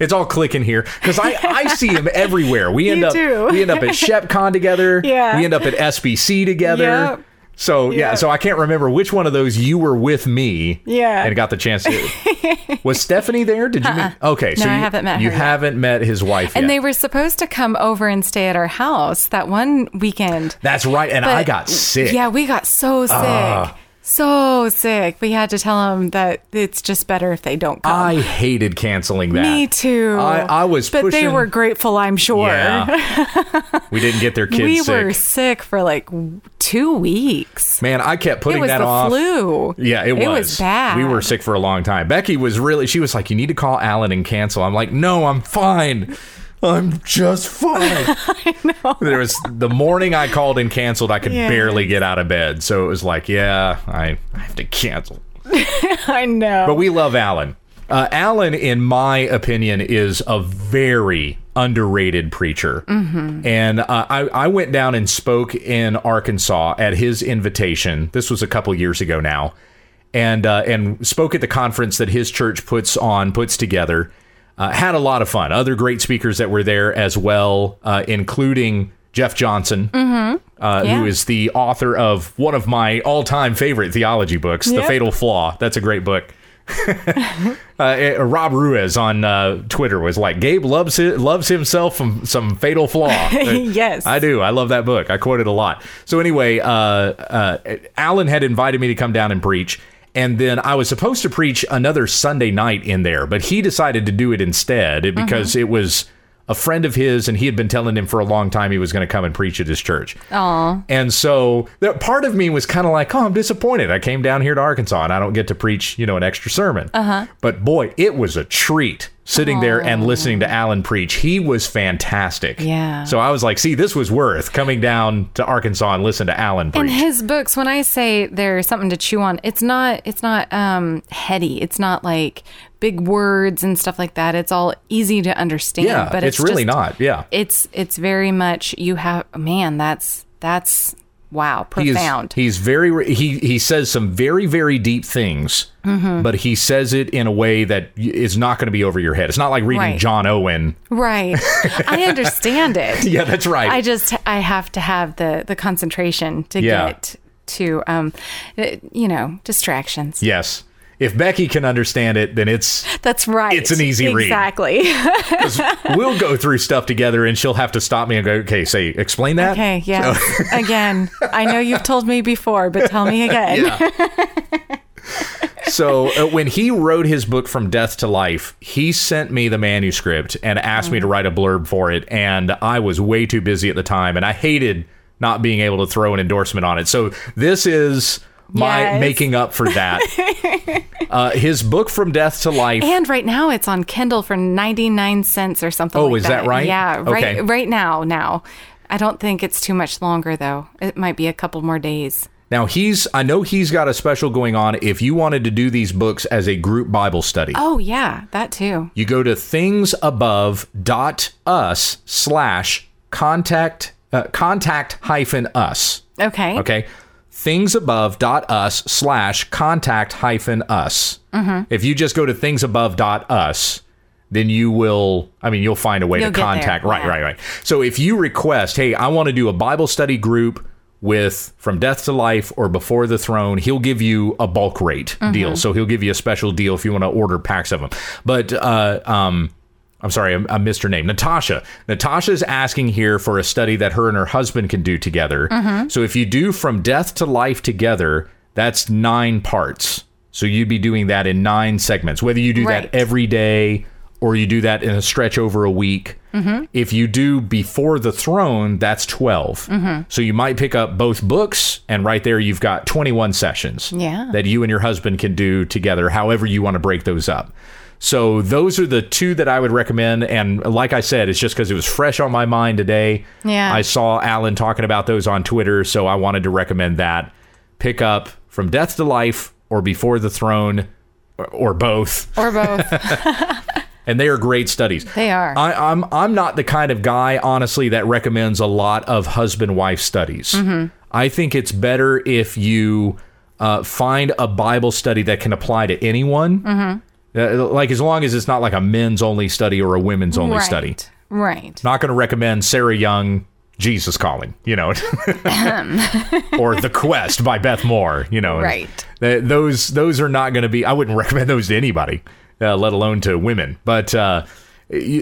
It's all clicking here because I see him everywhere. We end up at ShepCon together. Yeah. We end up at SBC together. Yep. So so I can't remember which one of those you were with me. Yeah. And got the chance to. Was Stephanie there? Did you meet? Okay, so no, I haven't met her. You haven't met his wife yet. And they were supposed to come over and stay at our house that one weekend. That's right, and I got sick. Yeah, we got so sick. So sick. We had to tell them that it's just better if they don't come. I hated canceling that. Me too. I was but pushing. They were grateful, I'm sure. Yeah. We didn't get their kids sick. We were sick for like 2 weeks. Man, I kept putting that off. It was the flu. Yeah, it was. It was bad. We were sick for a long time. Becky was she was like, you need to call Alan and cancel. I'm like, no, I'm fine. I'm just fine. I know. There was the morning I called and canceled. I could barely get out of bed. So it was like, I have to cancel. I know. But we love Alan. Alan, in my opinion, is a very underrated preacher. Mm-hmm. And I went down and spoke in Arkansas at his invitation. This was a couple years ago now. And spoke at the conference that his church puts together. Had a lot of fun. Other great speakers that were there as well, including Jeff Johnson, who is the author of one of my all-time favorite theology books, The Fatal Flaw. That's a great book. Rob Ruiz on Twitter was like, Gabe loves himself from some fatal flaw. Yes, I do. I love that book. I quote it a lot. So anyway, Alan had invited me to come down and preach. And then I was supposed to preach another Sunday night in there, but he decided to do it instead because it was a friend of his and he had been telling him for a long time he was going to come and preach at his church. Aww. And so that part of me was kind of like, oh, I'm disappointed. I came down here to Arkansas and I don't get to preach, an extra sermon. Uh-huh. But boy, it was a treat sitting there and listening to Alan preach. He was fantastic. Yeah. So I was like, see, this was worth coming down to Arkansas and listen to Alan preach. And his books, when I say there's something to chew on, it's not heady. It's not like big words and stuff like that. It's all easy to understand. Yeah, but it's really just, not. Yeah. It's very much you have. Man, that's wow, profound. He's very. He says some very, very deep things. Mm-hmm. But he says it in a way that is not going to be over your head. It's not like reading John Owen. Right. I understand it. Yeah, that's right. I have to have the concentration to get to, distractions. Yes. If Becky can understand it, then that's right. It's an easy read. Exactly. We'll go through stuff together and she'll have to stop me and go, okay, say, explain that. Okay, yeah. So. Again, I know you've told me before, but tell me again. Yeah. So when he wrote his book From Death to Life, he sent me the manuscript and asked me to write a blurb for it. And I was way too busy at the time and I hated not being able to throw an endorsement on it. So this is my making up for that. His book From Death to Life. And right now it's on Kindle for 99 cents or something like that. Oh, is that right? Yeah, okay. Right now. I don't think it's too much longer, though. It might be a couple more days. Now, I know he's got a special going on if you wanted to do these books as a group Bible study. Oh, yeah, that too. You go to thingsabove.us /contact-us. Okay. Okay. Thingsabove.us /contact-us. Mm-hmm. If you just go to thingsabove.us, then you will, you'll find a way to contact. Right. So if you request, hey, I want to do a Bible study group with From Death to Life or Before the Throne, he'll give you a bulk rate deal. So he'll give you a special deal if you want to order packs of them. But I'm sorry, I missed her name. Natasha. Natasha's asking here for a study that her and her husband can do together. Mm-hmm. So if you do From Death to Life together, that's 9 parts. So you'd be doing that in 9 segments, whether you do that every day or you do that in a stretch over a week. Mm-hmm. If you do Before the Throne, that's 12. Mm-hmm. So you might pick up both books, and right there you've got 21 sessions that you and your husband can do together, however you want to break those up. So those are the two that I would recommend. And like I said, it's just because it was fresh on my mind today. Yeah. I saw Alan talking about those on Twitter, so I wanted to recommend that. Pick up From Death to Life or Before the Throne or both. Or both. And they are great studies. They are. I'm not the kind of guy, honestly, that recommends a lot of husband-wife studies. Mm-hmm. I think it's better if you find a Bible study that can apply to anyone. Mm-hmm. Like, as long as it's not like a men's only study or a women's only study. Right. Not going to recommend Sarah Young, Jesus Calling, you know, or The Quest by Beth Moore, you know. Right. Those are not going to be, I wouldn't recommend those to anybody, let alone to women. But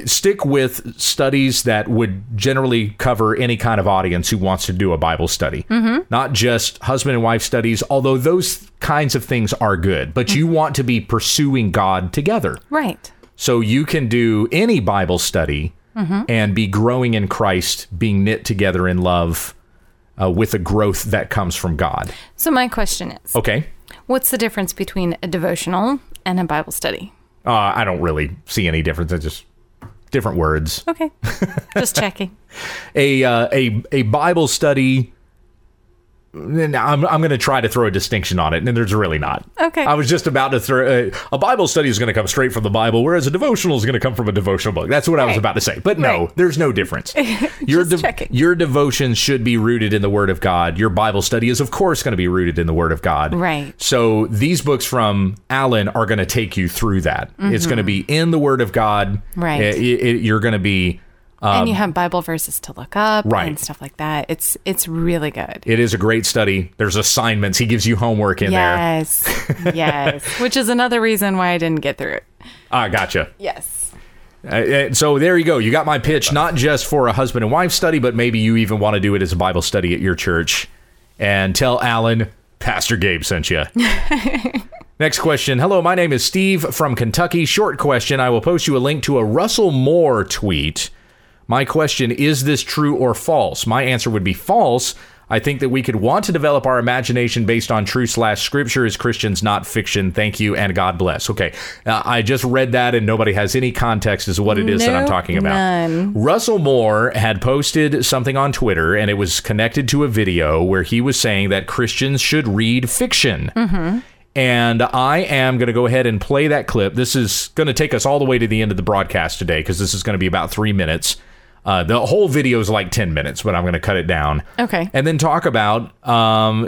stick with studies that would generally cover any kind of audience who wants to do a Bible study. Mm-hmm. Not just husband and wife studies, although those kinds of things are good. But you want to be pursuing God together. Right. So you can do any Bible study and be growing in Christ, being knit together in love with a growth that comes from God. So my question is, okay, what's the difference between a devotional and a Bible study? I don't really see any difference. It's just different words. Okay, just checking. A Bible study. I'm going to try to throw a distinction on it, and there's really not. Okay. I was just about to throw a Bible study is going to come straight from the Bible, whereas a devotional is going to come from a devotional book. That's what I was about to say. But no, there's no difference. Your devotion should be rooted in the Word of God. Your Bible study is, of course, going to be rooted in the Word of God. Right. So these books from Alan are going to take you through that. Mm-hmm. It's going to be in the Word of God. Right. You're going to be. And you have Bible verses to look up and stuff like that. It's really good. It is a great study. There's assignments. He gives you homework in there. Yes. Which is another reason why I didn't get through it. Ah, gotcha. Yes. So there you go. You got my pitch, not just for a husband and wife study, but maybe you even want to do it as a Bible study at your church. And tell Alan, Pastor Gabe sent you. Next question. Hello, my name is Steve from Kentucky. Short question. I will post you a link to a Russell Moore tweet. My question, is this true or false? My answer would be false. I think that we could want to develop our imagination based on truth/scripture as Christians, not fiction. Thank you, and God bless. Okay, I just read that, and nobody has any context as to what it is that I'm talking about. None. Russell Moore had posted something on Twitter, and it was connected to a video where he was saying that Christians should read fiction. Mm-hmm. And I am going to go ahead and play that clip. This is going to take us all the way to the end of the broadcast today, because this is going to be about 3 minutes. The whole video is like 10 minutes, but I'm going to cut it down. Okay. And then talk about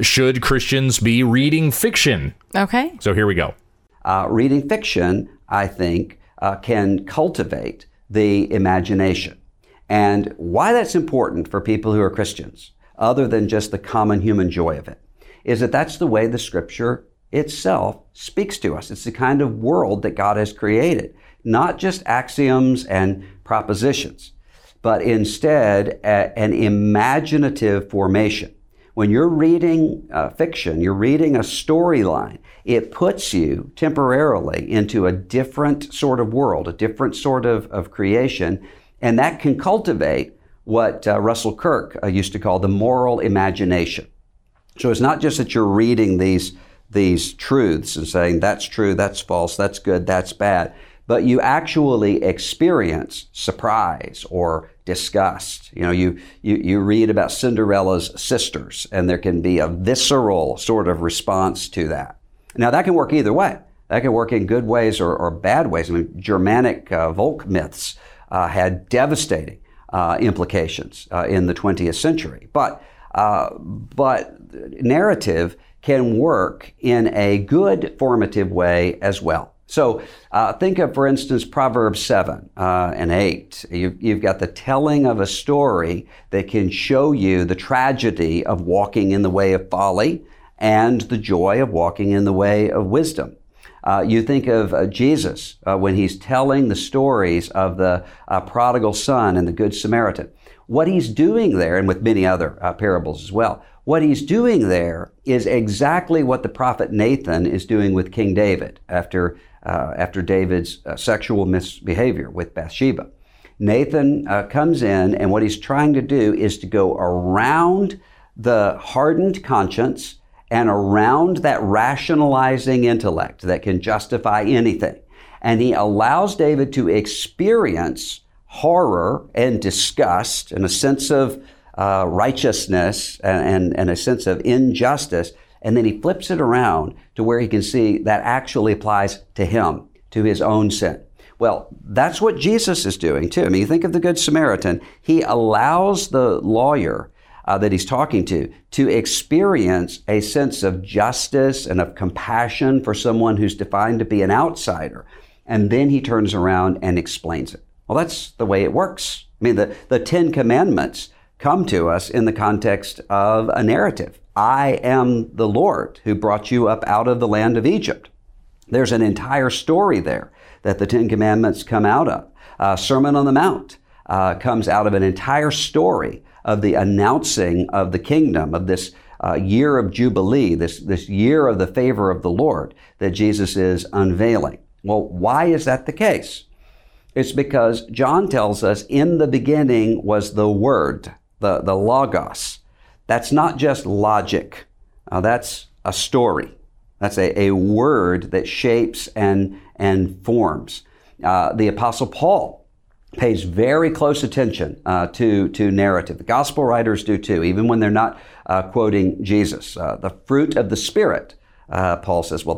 should Christians be reading fiction? Okay. So here we go. Reading fiction, I think, can cultivate the imagination. And why that's important for people who are Christians, other than just the common human joy of it, is that that's the way the Scripture itself speaks to us. It's the kind of world that God has created, not just axioms and propositions, but instead an imaginative formation. When you're reading fiction, you're reading a storyline, it puts you temporarily into a different sort of world, a different sort of creation, and that can cultivate what Russell Kirk used to call the moral imagination. So it's not just that you're reading these truths and saying, that's true, that's false, that's good, that's bad, but you actually experience surprise or disgust. You know, you read about Cinderella's sisters, and there can be a visceral sort of response to that. Now, that can work either way. That can work in good ways or bad ways. I mean, Germanic folk myths had devastating implications in the 20th century. But narrative can work in a good formative way as well. So think of, for instance, Proverbs 7 and 8. You've got the telling of a story that can show you the tragedy of walking in the way of folly and the joy of walking in the way of wisdom. You think of Jesus when he's telling the stories of the prodigal son and the Good Samaritan. What he's doing there, and with many other parables as well, what he's doing there is exactly what the prophet Nathan is doing with King David after after David's sexual misbehavior with Bathsheba. Nathan comes in, and what he's trying to do is to go around the hardened conscience and around that rationalizing intellect that can justify anything. And he allows David to experience horror and disgust and a sense of righteousness and a sense of injustice. And then he flips it around to where he can see that actually applies to him, to his own sin. Well, that's what Jesus is doing too. I mean, you think of the Good Samaritan. He allows the lawyer that he's talking to experience a sense of justice and of compassion for someone who's defined to be an outsider. And then he turns around and explains it. Well, that's the way it works. I mean, the Ten Commandments come to us in the context of a narrative. I am the Lord who brought you up out of the land of Egypt. There's an entire story there that the Ten Commandments come out of. Sermon on the Mount comes out of an entire story of the announcing of the kingdom, of this year of Jubilee, this year of the favor of the Lord that Jesus is unveiling. Well, why is that the case? It's because John tells us in the beginning was the Word, the Logos. That's not just logic. That's a story. That's a word that shapes and forms. The Apostle Paul pays very close attention to narrative. The gospel writers do too, even when they're not quoting Jesus. The fruit of the Spirit, Paul says, well,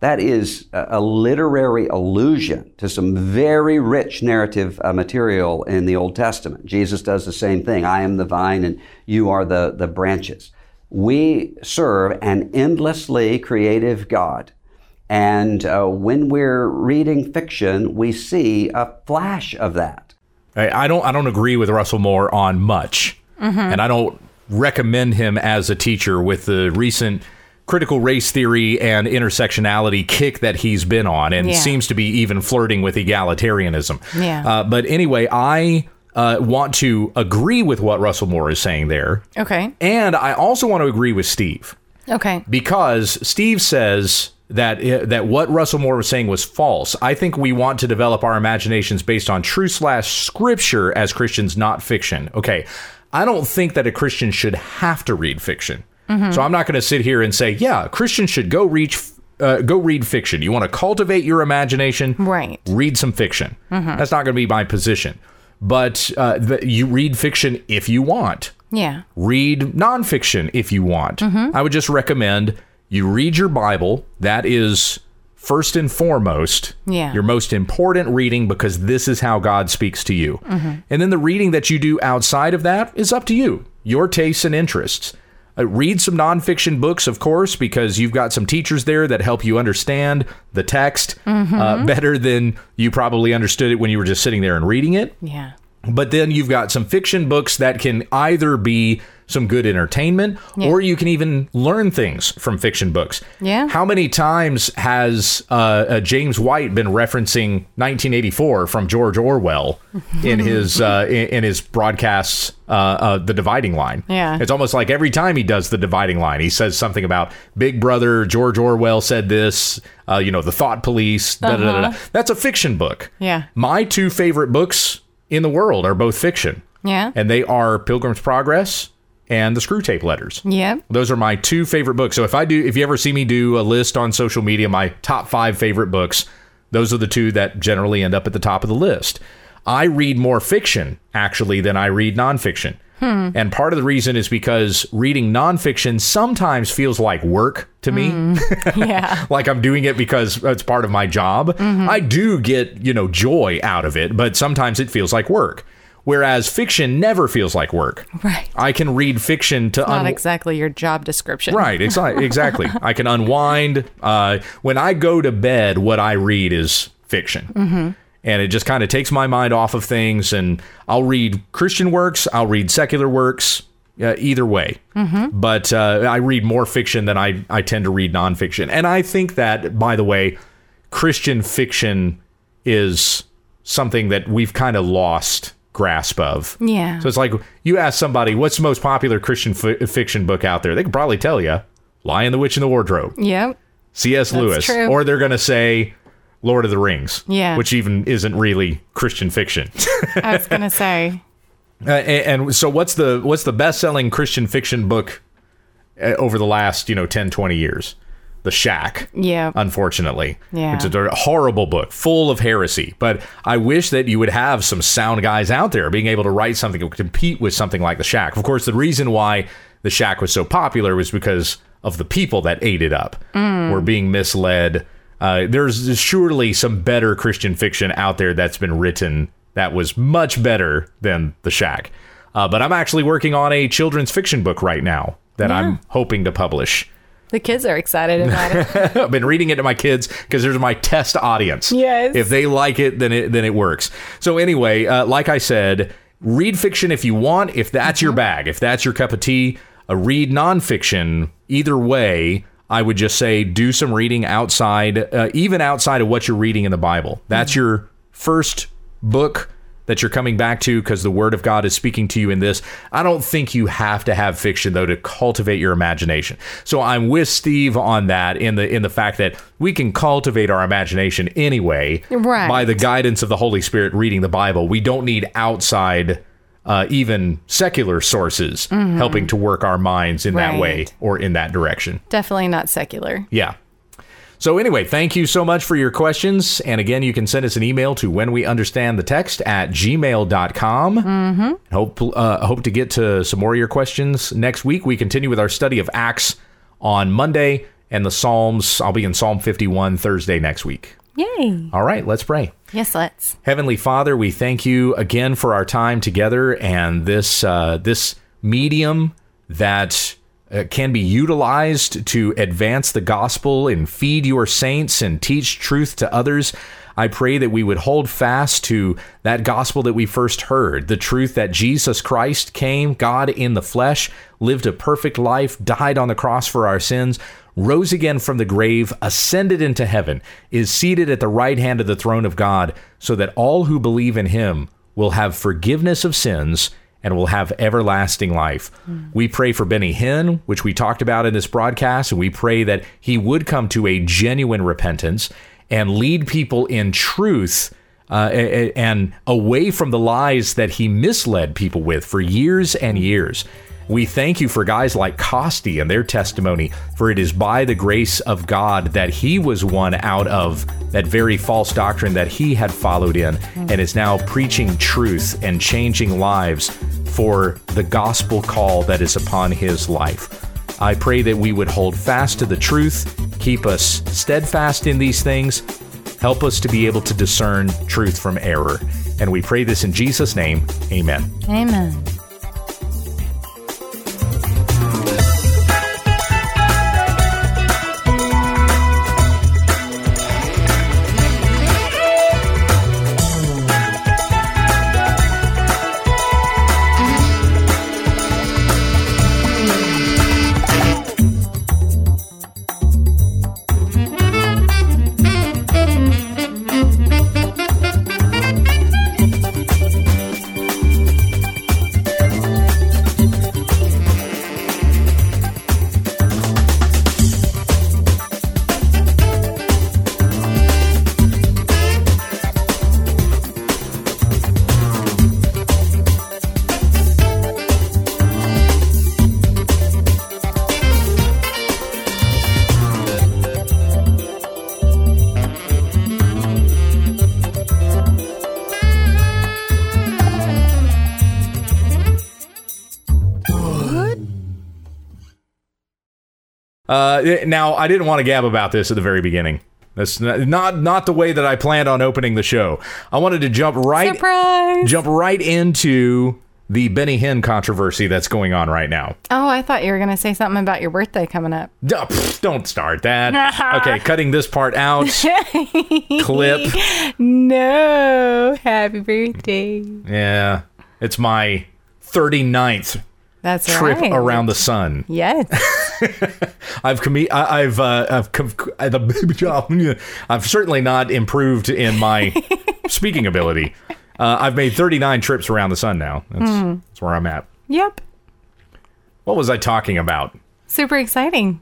that is a literary allusion to some very rich narrative material in the Old Testament. Jesus does the same thing. I am the vine and you are the branches. We serve an endlessly creative God. And when we're reading fiction, we see a flash of that. I don't agree with Russell Moore on much. Mm-hmm. And I don't recommend him as a teacher with the recent critical race theory and intersectionality kick that he's been on and seems to be even flirting with egalitarianism. Yeah. But anyway, I want to agree with what Russell Moore is saying there. Okay. And I also want to agree with Steve. Okay. Because Steve says that what Russell Moore was saying was false. I think we want to develop our imaginations based on truth/scripture as Christians, not fiction. Okay. I don't think that a Christian should have to read fiction. Mm-hmm. So I'm not going to sit here and say, yeah, Christians should go read fiction. You want to cultivate your imagination? Right. Read some fiction. Mm-hmm. That's not going to be my position. But you read fiction if you want. Yeah. Read nonfiction if you want. Mm-hmm. I would just recommend you read your Bible. That is first and foremost, your most important reading, because this is how God speaks to you. Mm-hmm. And then the reading that you do outside of that is up to you, your tastes and interests. Read some nonfiction books, of course, because you've got some teachers there that help you understand the text better than you probably understood it when you were just sitting there and reading it. Yeah. But then you've got some fiction books that can either be some good entertainment or you can even learn things from fiction books. Yeah. How many times has James White been referencing 1984 from George Orwell in his in his broadcasts, The Dividing Line? Yeah. It's almost like every time he does The Dividing Line, he says something about Big Brother, George Orwell said this, the Thought Police. Da, da, da, da. That's a fiction book. Yeah. My two favorite books in the world are both fiction. Yeah. And they are Pilgrim's Progress and The Screwtape Letters. Yeah. Those are my two favorite books. So if you ever see me do a list on social media, my top 5 favorite books, those are the two that generally end up at the top of the list. I read more fiction, actually, than I read nonfiction. And part of the reason is because reading nonfiction sometimes feels like work to me. Yeah. Like I'm doing it because it's part of my job. Mm-hmm. I do get, joy out of it, but sometimes it feels like work. Whereas fiction never feels like work. Right. I can read fiction to... Not exactly your job description. Right. Exactly. I can unwind. When I go to bed, what I read is fiction. Mm-hmm. And it just kind of takes my mind off of things. And I'll read Christian works. I'll read secular works. Either way. Mm-hmm. But I read more fiction than I tend to read nonfiction. And I think that, by the way, Christian fiction is something that we've kind of lost grasp of. Yeah. So it's like you ask somebody, what's the most popular Christian fiction book out there? They could probably tell you Lion, the Witch, and the Wardrobe. Yep. C.S. Lewis. True. Or they're going to say... Lord of the Rings, which even isn't really Christian fiction. I was going to say. And so what's the best-selling Christian fiction book over the last, 10, 20 years? The Shack, unfortunately. Yeah. It's a horrible book, full of heresy. But I wish that you would have some sound guys out there being able to write something that would compete with something like The Shack. Of course, the reason why The Shack was so popular was because of the people that ate it up were being misled. There's surely some better Christian fiction out there that's been written that was much better than The Shack. But I'm actually working on a children's fiction book right now that I'm hoping to publish. The kids are excited about it. I've been reading it to my kids because there's my test audience. Yes. If they like it, then it works. So anyway, like I said, read fiction if you want, if that's your bag, if that's your cup of tea. Read nonfiction. Either way, I would just say do some reading outside, even outside of what you're reading in the Bible. That's your first book that you're coming back to because the Word of God is speaking to you in this. I don't think you have to have fiction, though, to cultivate your imagination. So I'm with Steve on that in the fact that we can cultivate our imagination anyway by the guidance of the Holy Spirit reading the Bible. We don't need outside, even secular sources helping to work our minds in that way or in that direction. Definitely not secular. Yeah. So anyway, thank you so much for your questions. And again, you can send us an email to whenweunderstandthetext @gmail.com. Hope to get to some more of your questions next week. We continue with our study of Acts on Monday and the Psalms. I'll be in Psalm 51 Thursday next week. Yay. All right, let's pray. Yes, let's. Heavenly Father, we thank you again for our time together and this medium that can be utilized to advance the gospel and feed your saints and teach truth to others. I pray that we would hold fast to that gospel that we first heard, the truth that Jesus Christ came, God in the flesh, lived a perfect life, died on the cross for our sins, rose again from the grave, ascended into heaven, is seated at the right hand of the throne of God, so that all who believe in him will have forgiveness of sins and will have everlasting life. We pray for Benny Hinn, which we talked about in this broadcast, and we pray that he would come to a genuine repentance and lead people in truth and away from the lies that he misled people with for years and years. We thank you for guys like Costi and their testimony, for it is by the grace of God that he was one out of that very false doctrine that he had followed in and is now preaching truth and changing lives for the gospel call that is upon his life. I pray that we would hold fast to the truth, keep us steadfast in these things, help us to be able to discern truth from error. And we pray this in Jesus' name. Amen. Amen. Now, I didn't want to gab about this at the very beginning. That's not the way that I planned on opening the show. I wanted to jump right into the Benny Hinn controversy that's going on right now. Oh, I thought you were going to say something about your birthday coming up. Don't start that. Okay, cutting this part out. Clip. No, happy birthday. Yeah, it's my 39th. That's trip around the sun. Yes. I've certainly not improved in my speaking ability. I've made 39 trips around the sun now. That's where I'm at. Yep. What was I talking about? Super exciting.